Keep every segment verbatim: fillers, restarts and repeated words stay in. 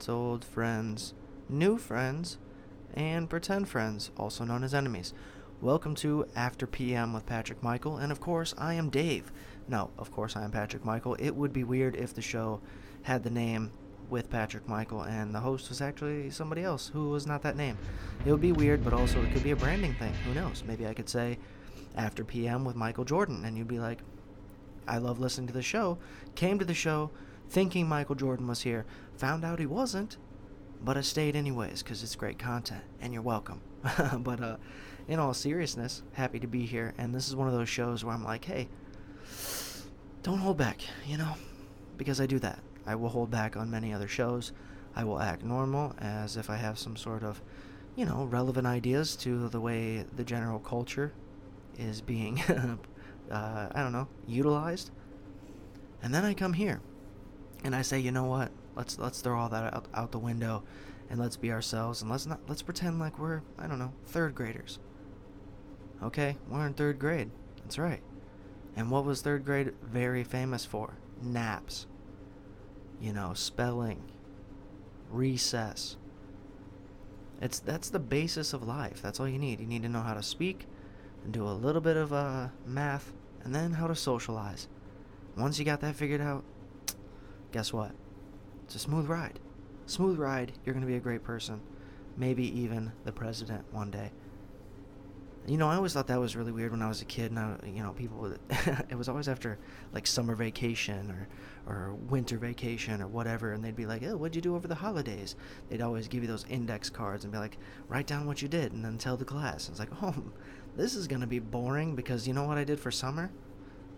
friends, old friends, new friends, and pretend friends, also known as enemies. Welcome to After P M with Patrick Michael, and of course, I am Dave. No, of course, I am Patrick Michael. It would be weird if the show had the name with Patrick Michael, and the host was actually somebody else who was not that name. It would be weird, but also it could be a branding thing. Who knows? Maybe I could say After P M with Michael Jordan, and you'd be like, I love listening to the show, came to the show thinking Michael Jordan was here, found out he wasn't, but I stayed anyways because it's great content, and you're welcome. But uh, in all seriousness, happy to be here, and this is one of those shows where I'm like, hey, don't hold back, you know, because I do that. I will hold back on many other shows. I will act normal as if I have some sort of, you know, relevant ideas to the way the general culture is being, uh, I don't know, utilized. And then I come here and I say, you know what, let's let's throw all that out, out the window and let's be ourselves and let's not let's pretend like we're, I don't know, third graders. Okay, we're in third grade. That's right. And what was third grade very famous for? Naps. You know, spelling, recess. It's that's the basis of life. That's all you need. You need to know how to speak and do a little bit of uh, math and then how to socialize. Once you got that figured out, guess what? It's a smooth ride. Smooth ride. You're going to be a great person. Maybe even the president one day. You know, I always thought that was really weird when I was a kid, and I, you know, people, would, it was always after, like, summer vacation or or winter vacation or whatever, and they'd be like, oh, what'd you do over the holidays? They'd always give you those index cards and be like, write down what you did and then tell the class. And it's like, oh, this is going to be boring because you know what I did for summer?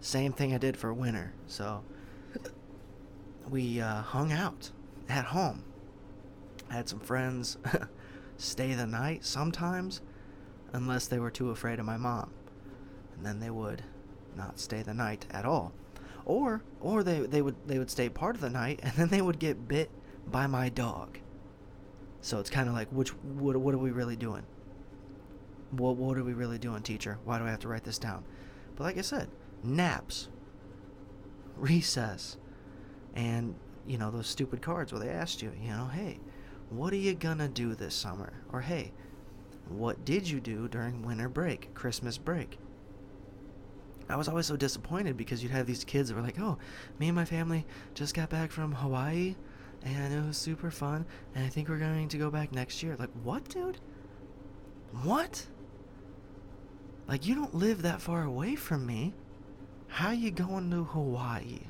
Same thing I did for winter. So we uh, hung out at home. I had some friends stay the night sometimes. Unless they were too afraid of my mom, and then they would not stay the night at all, or or they they would they would stay part of the night, and then they would get bit by my dog. So it's kind of like, which what what are we really doing? What what are we really doing, teacher? Why do I have to write this down? But like I said, naps, recess, and you know those stupid cards where they asked you, you know, hey, what are you gonna do this summer? Or hey, what did you do during winter break, Christmas break? I was always so disappointed because you'd have these kids that were like, oh, me and my family just got back from Hawaii, and it was super fun, and I think we're going to go back next year. Like, what, dude? What? Like, you don't live that far away from me. How you going to Hawaii?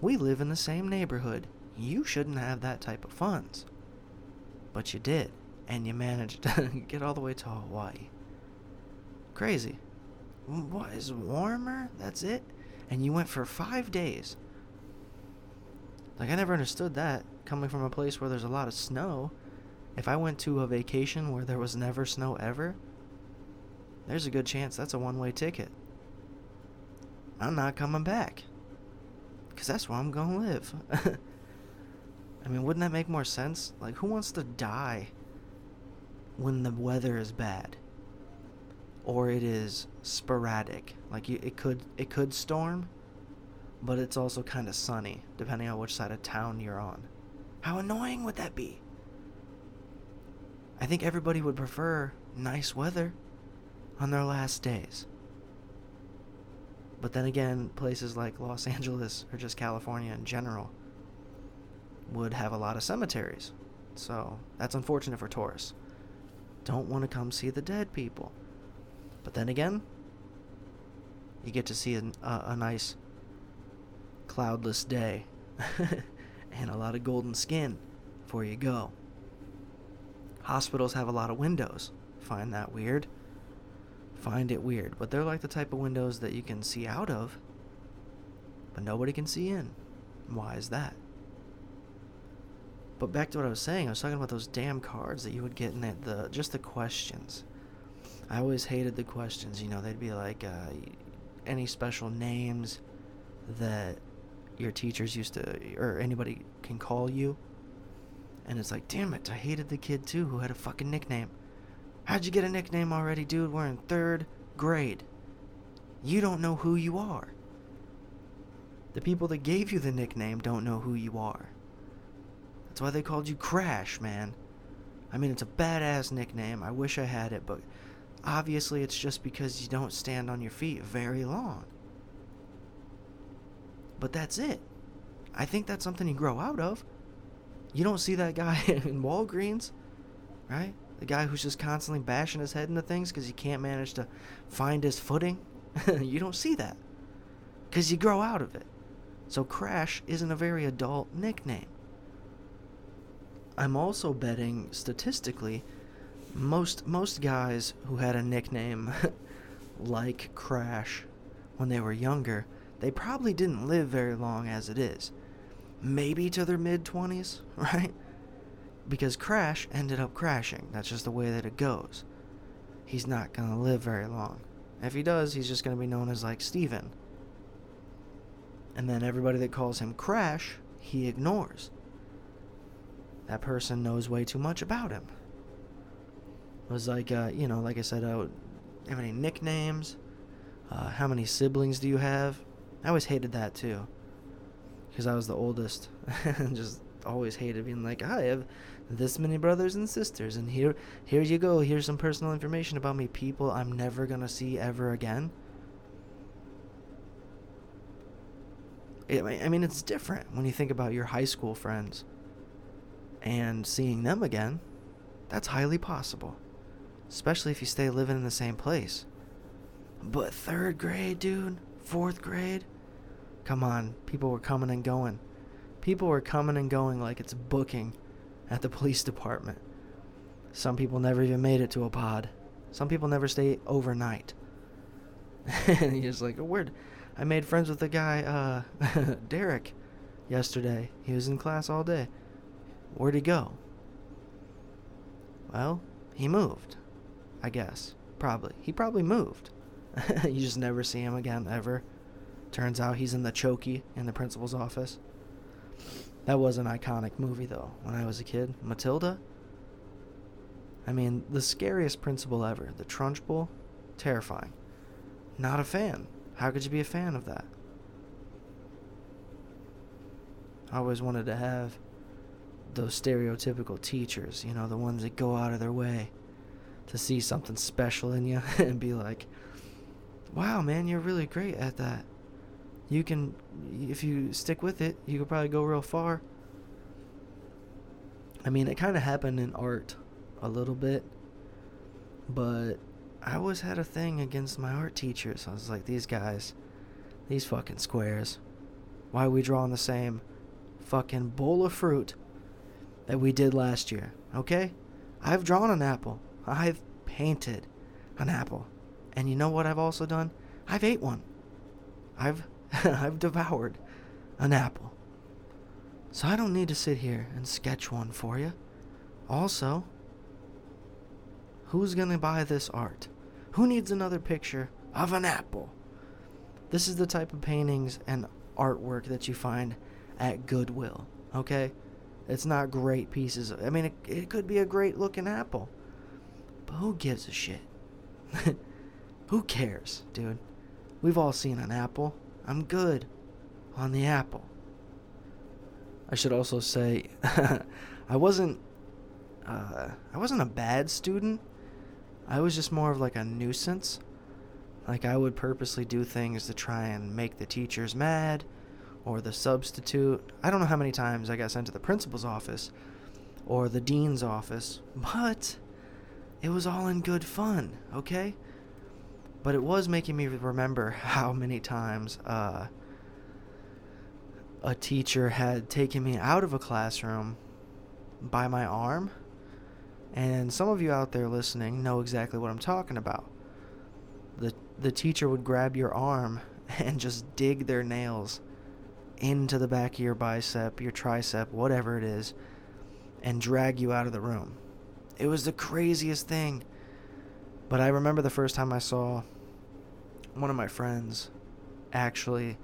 We live in the same neighborhood. You shouldn't have that type of funds. But you did. And you managed to get all the way to Hawaii. Crazy. What is warmer? That's it? And you went for five days. Like, I never understood that. Coming from a place where there's a lot of snow. If I went to a vacation where there was never snow ever, there's a good chance that's a one-way ticket. I'm not coming back. Because that's where I'm going to live. I mean, wouldn't that make more sense? Like, who wants to die when the weather is bad, or it is sporadic? Like you, it could it could storm, but it's also kind of sunny, depending on which side of town you're on. How annoying would that be? I think everybody would prefer nice weather on their last days. But then again, places like Los Angeles, or just California in general, would have a lot of cemeteries. So that's unfortunate for tourists. Don't want to come see the dead people. But then again, you get to see a, a, a nice cloudless day and a lot of golden skin before you go. Hospitals have a lot of windows. Find that weird? Find it weird. But they're like the type of windows that you can see out of, but nobody can see in. Why is that? But back to what I was saying, I was talking about those damn cards that you would get in the, the just the questions. I always hated the questions, you know, they'd be like, uh, any special names that your teachers used to, or anybody can call you? And it's like, damn it, I hated the kid too who had a fucking nickname. How'd you get a nickname already, dude? We're in third grade. You don't know who you are. The people that gave you the nickname don't know who you are. That's why they called you Crash, man. I mean, it's a badass nickname. I wish I had it, but obviously it's just because you don't stand on your feet very long. But that's it. I think that's something you grow out of. You don't see that guy in Walgreens, right? The guy who's just constantly bashing his head into things because he can't manage to find his footing. You don't see that because you grow out of it. So Crash isn't a very adult nickname. I'm also betting, statistically, most most guys who had a nickname like Crash when they were younger, they probably didn't live very long as it is. Maybe to their mid-twenties, right? Because Crash ended up crashing. That's just the way that it goes. He's not going to live very long. If he does, he's just going to be known as, like, Steven. And then everybody that calls him Crash, he ignores. That person knows way too much about him. It was like, uh, you know, like I said, uh, how many nicknames? Uh, how many siblings do you have? I always hated that, too. Because I was the oldest. And just always hated being like, I have this many brothers and sisters. And here here you go. Here's some personal information about me. People I'm never going to see ever again. It, I mean, it's different when you think about your high school friends. And seeing them again, that's highly possible. Especially if you stay living in the same place. But third grade, dude. Fourth grade. Come on, people were coming and going. People were coming and going like it's booking at the police department. Some people never even made it to a pod. Some people never stay overnight. And you're just like, oh, word. I made friends with the guy, uh, Derek, yesterday. He was in class all day. Where'd he go? Well, he moved, I guess. Probably. He probably moved. You just never see him again, ever. Turns out he's in the Chokey in the principal's office. That was an iconic movie, though, when I was a kid. Matilda? I mean, the scariest principal ever. The Trunchbull? Terrifying. Not a fan. How could you be a fan of that? I always wanted to have those stereotypical teachers, you know, the ones that go out of their way to see something special in you and be like, wow, man, you're really great at that. You can, if you stick with it, you could probably go real far. I mean, it kind of happened in art a little bit, but I always had a thing against my art teachers. I was like, these guys, these fucking squares. Why are we drawing the same fucking bowl of fruit that we did last year? Okay? I've drawn an apple. I've painted an apple. And you know what I've also done? I've ate one. I've... I've devoured an apple. So I don't need to sit here and sketch one for you. Also, who's going to buy this art? Who needs another picture of an apple? This is the type of paintings and artwork that you find at Goodwill, okay? It's not great pieces. Of, I mean, it, it could be a great looking apple. But who gives a shit? Who cares, dude? We've all seen an apple. I'm good on the apple. I should also say, I wasn't, uh, I wasn't a bad student. I was just more of like a nuisance. Like I would purposely do things to try and make the teachers mad or the substitute. I don't know how many times I got sent to the principal's office or the dean's office, but it was all in good fun, okay? But it was making me remember how many times uh, a teacher had taken me out of a classroom by my arm. And some of you out there listening know exactly what I'm talking about. The, the teacher would grab your arm and just dig their nails into the back of your bicep, your tricep, whatever it is, and drag you out of the room. It was the craziest thing. But I remember the first time I saw one of my friends actually,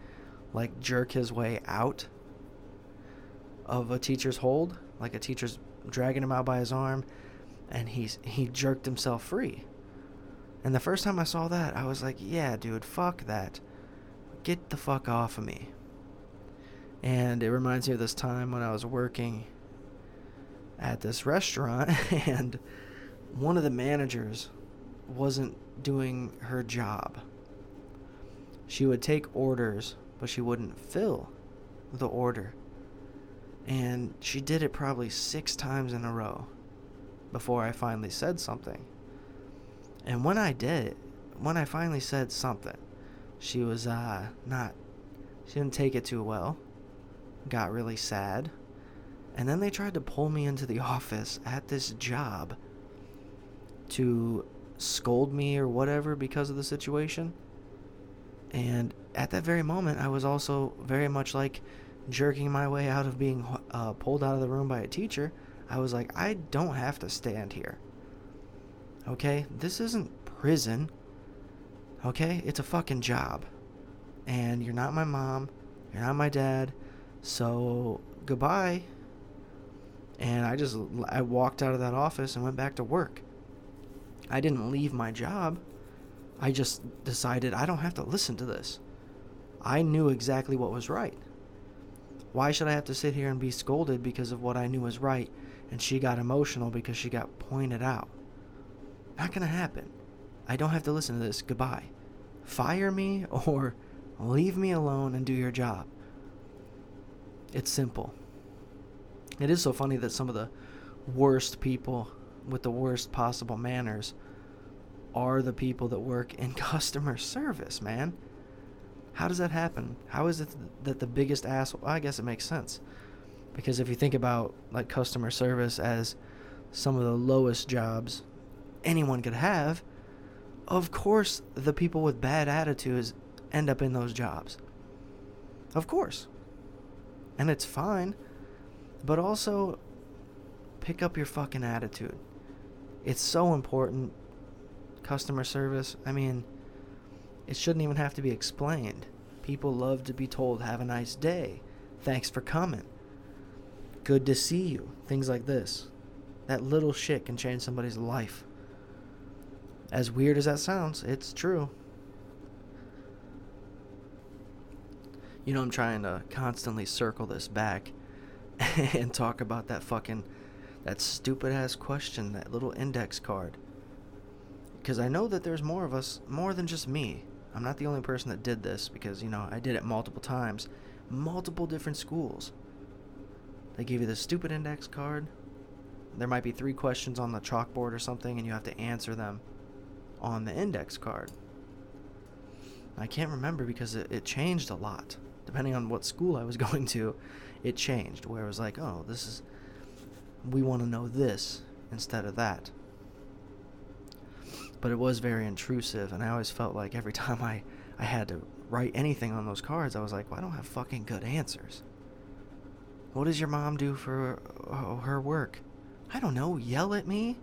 like, jerk his way out of a teacher's hold. Like, a teacher's dragging him out by his arm, and he's, he jerked himself free. And the first time I saw that, I was like, yeah, dude, fuck that. Get the fuck off of me. And it reminds me of this time when I was working at this restaurant, and one of the managers wasn't doing her job. She would take orders, but she wouldn't fill the order. And she did it probably six times in a row before I finally said something. And when I did, when I finally said something, she was uh not, she didn't take it too well, got really sad, and then they tried to pull me into the office at this job to scold me or whatever because of the situation. And at that very moment, I was also very much like jerking my way out of being uh, pulled out of the room by a teacher. I was like, I don't have to stand here. Okay, this isn't prison. Okay, it's a fucking job. And you're not my mom, you're not my dad, so goodbye. And I just, I walked out of that office and went back to work. I didn't leave my job. I just decided I don't have to listen to this. I knew exactly what was right. Why should I have to sit here and be scolded because of what I knew was right, and she got emotional because she got pointed out? Not gonna happen. I don't have to listen to this. Goodbye. Fire me or leave me alone and do your job. It's simple. It is so funny that some of the worst people with the worst possible manners are the people that work in customer service, man. How does that happen? How is it that the biggest asshole... Well, I guess it makes sense. Because if you think about like customer service as some of the lowest jobs anyone could have, of course the people with bad attitudes end up in those jobs. Of course. And it's fine. But also, pick up your fucking attitude. It's so important. Customer service, I mean, it shouldn't even have to be explained. People love to be told, have a nice day, thanks for coming, good to see you, things like this. That little shit can change somebody's life. As weird as that sounds, it's true. You know, I'm trying to constantly circle this back and talk about that fucking, that stupid ass question, that little index card. Because I know that there's more of us, more than just me. I'm not the only person that did this, because, you know, I did it multiple times. Multiple different schools. They give you this stupid index card. There might be three questions on the chalkboard or something, and you have to answer them on the index card. I can't remember because it, it changed a lot. Depending on what school I was going to, it changed. Where it was like, oh, this is... we want to know this instead of that. But it was very intrusive, and I always felt like every time I, I had to write anything on those cards, I was like, well, I don't have fucking good answers. What does your mom do for uh, her work? I don't know. Yell at me?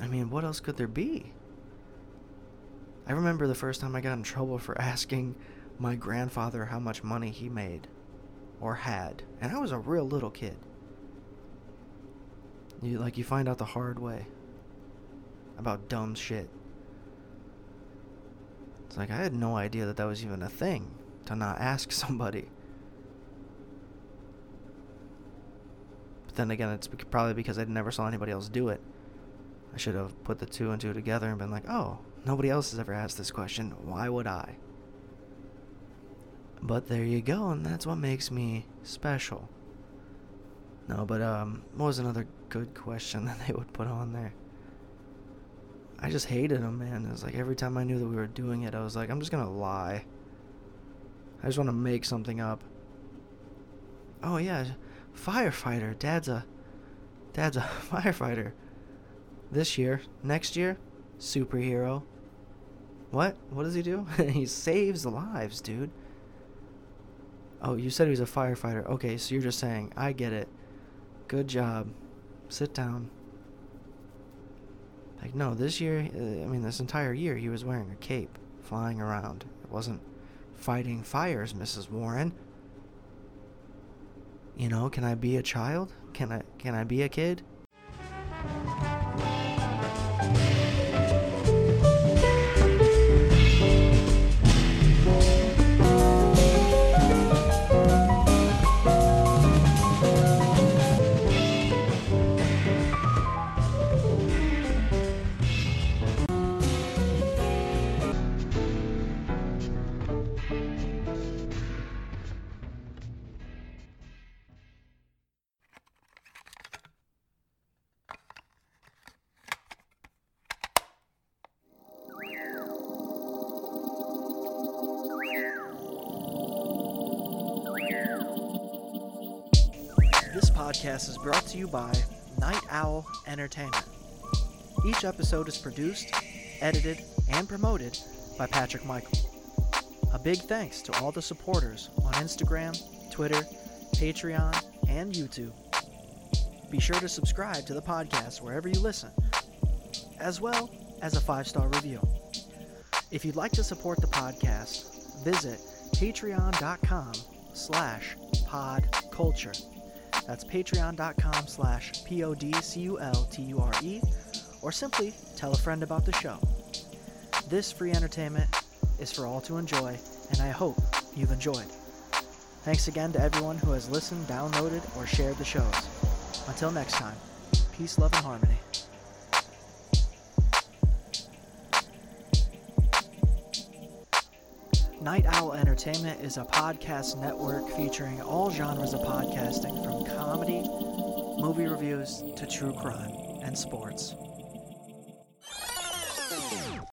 I mean, what else could there be? I remember the first time I got in trouble for asking my grandfather how much money he made or had, and I was a real little kid. You, like, you find out the hard way about dumb shit. It's like, I had no idea that that was even a thing, to not ask somebody. But then again, it's probably because I never saw anybody else do it. I should have put the two and two together and been like, oh, nobody else has ever asked this question, why would I? But there you go, and that's what makes me special. No, but um, what was another good question that they would put on there? I just hated them, man. It was like every time I knew that we were doing it, I was like, I'm just gonna lie. I just want to make something up. Oh yeah, firefighter. Dad's a, dad's a firefighter. This year, next year, superhero. What? What does he do? He saves lives, dude. Oh, you said he was a firefighter. Okay, so you're just saying, I get it. Good job. Sit down. Like, no, this year, uh, I mean, this entire year, he was wearing a cape, flying around. It wasn't fighting fires, Missus Warren. You know, can I be a child? Can I, can I be a kid? This podcast is brought to you by Night Owl Entertainment. Each episode is produced, edited, and promoted by Patrick Michael. A big thanks to all the supporters on Instagram, Twitter, Patreon, and YouTube. Be sure to subscribe to the podcast wherever you listen, as well as a five-star review. If you'd like to support the podcast, visit patreon.com slash podculture. That's patreon.com slash P-O-D-C-U-L-T-U-R-E, or simply tell a friend about the show. This free entertainment is for all to enjoy, and I hope you've enjoyed. Thanks again to everyone who has listened, downloaded, or shared the shows. Until next time, peace, love, and harmony. Night Owl Entertainment is a podcast network featuring all genres of podcasting, from comedy, movie reviews, to true crime and sports.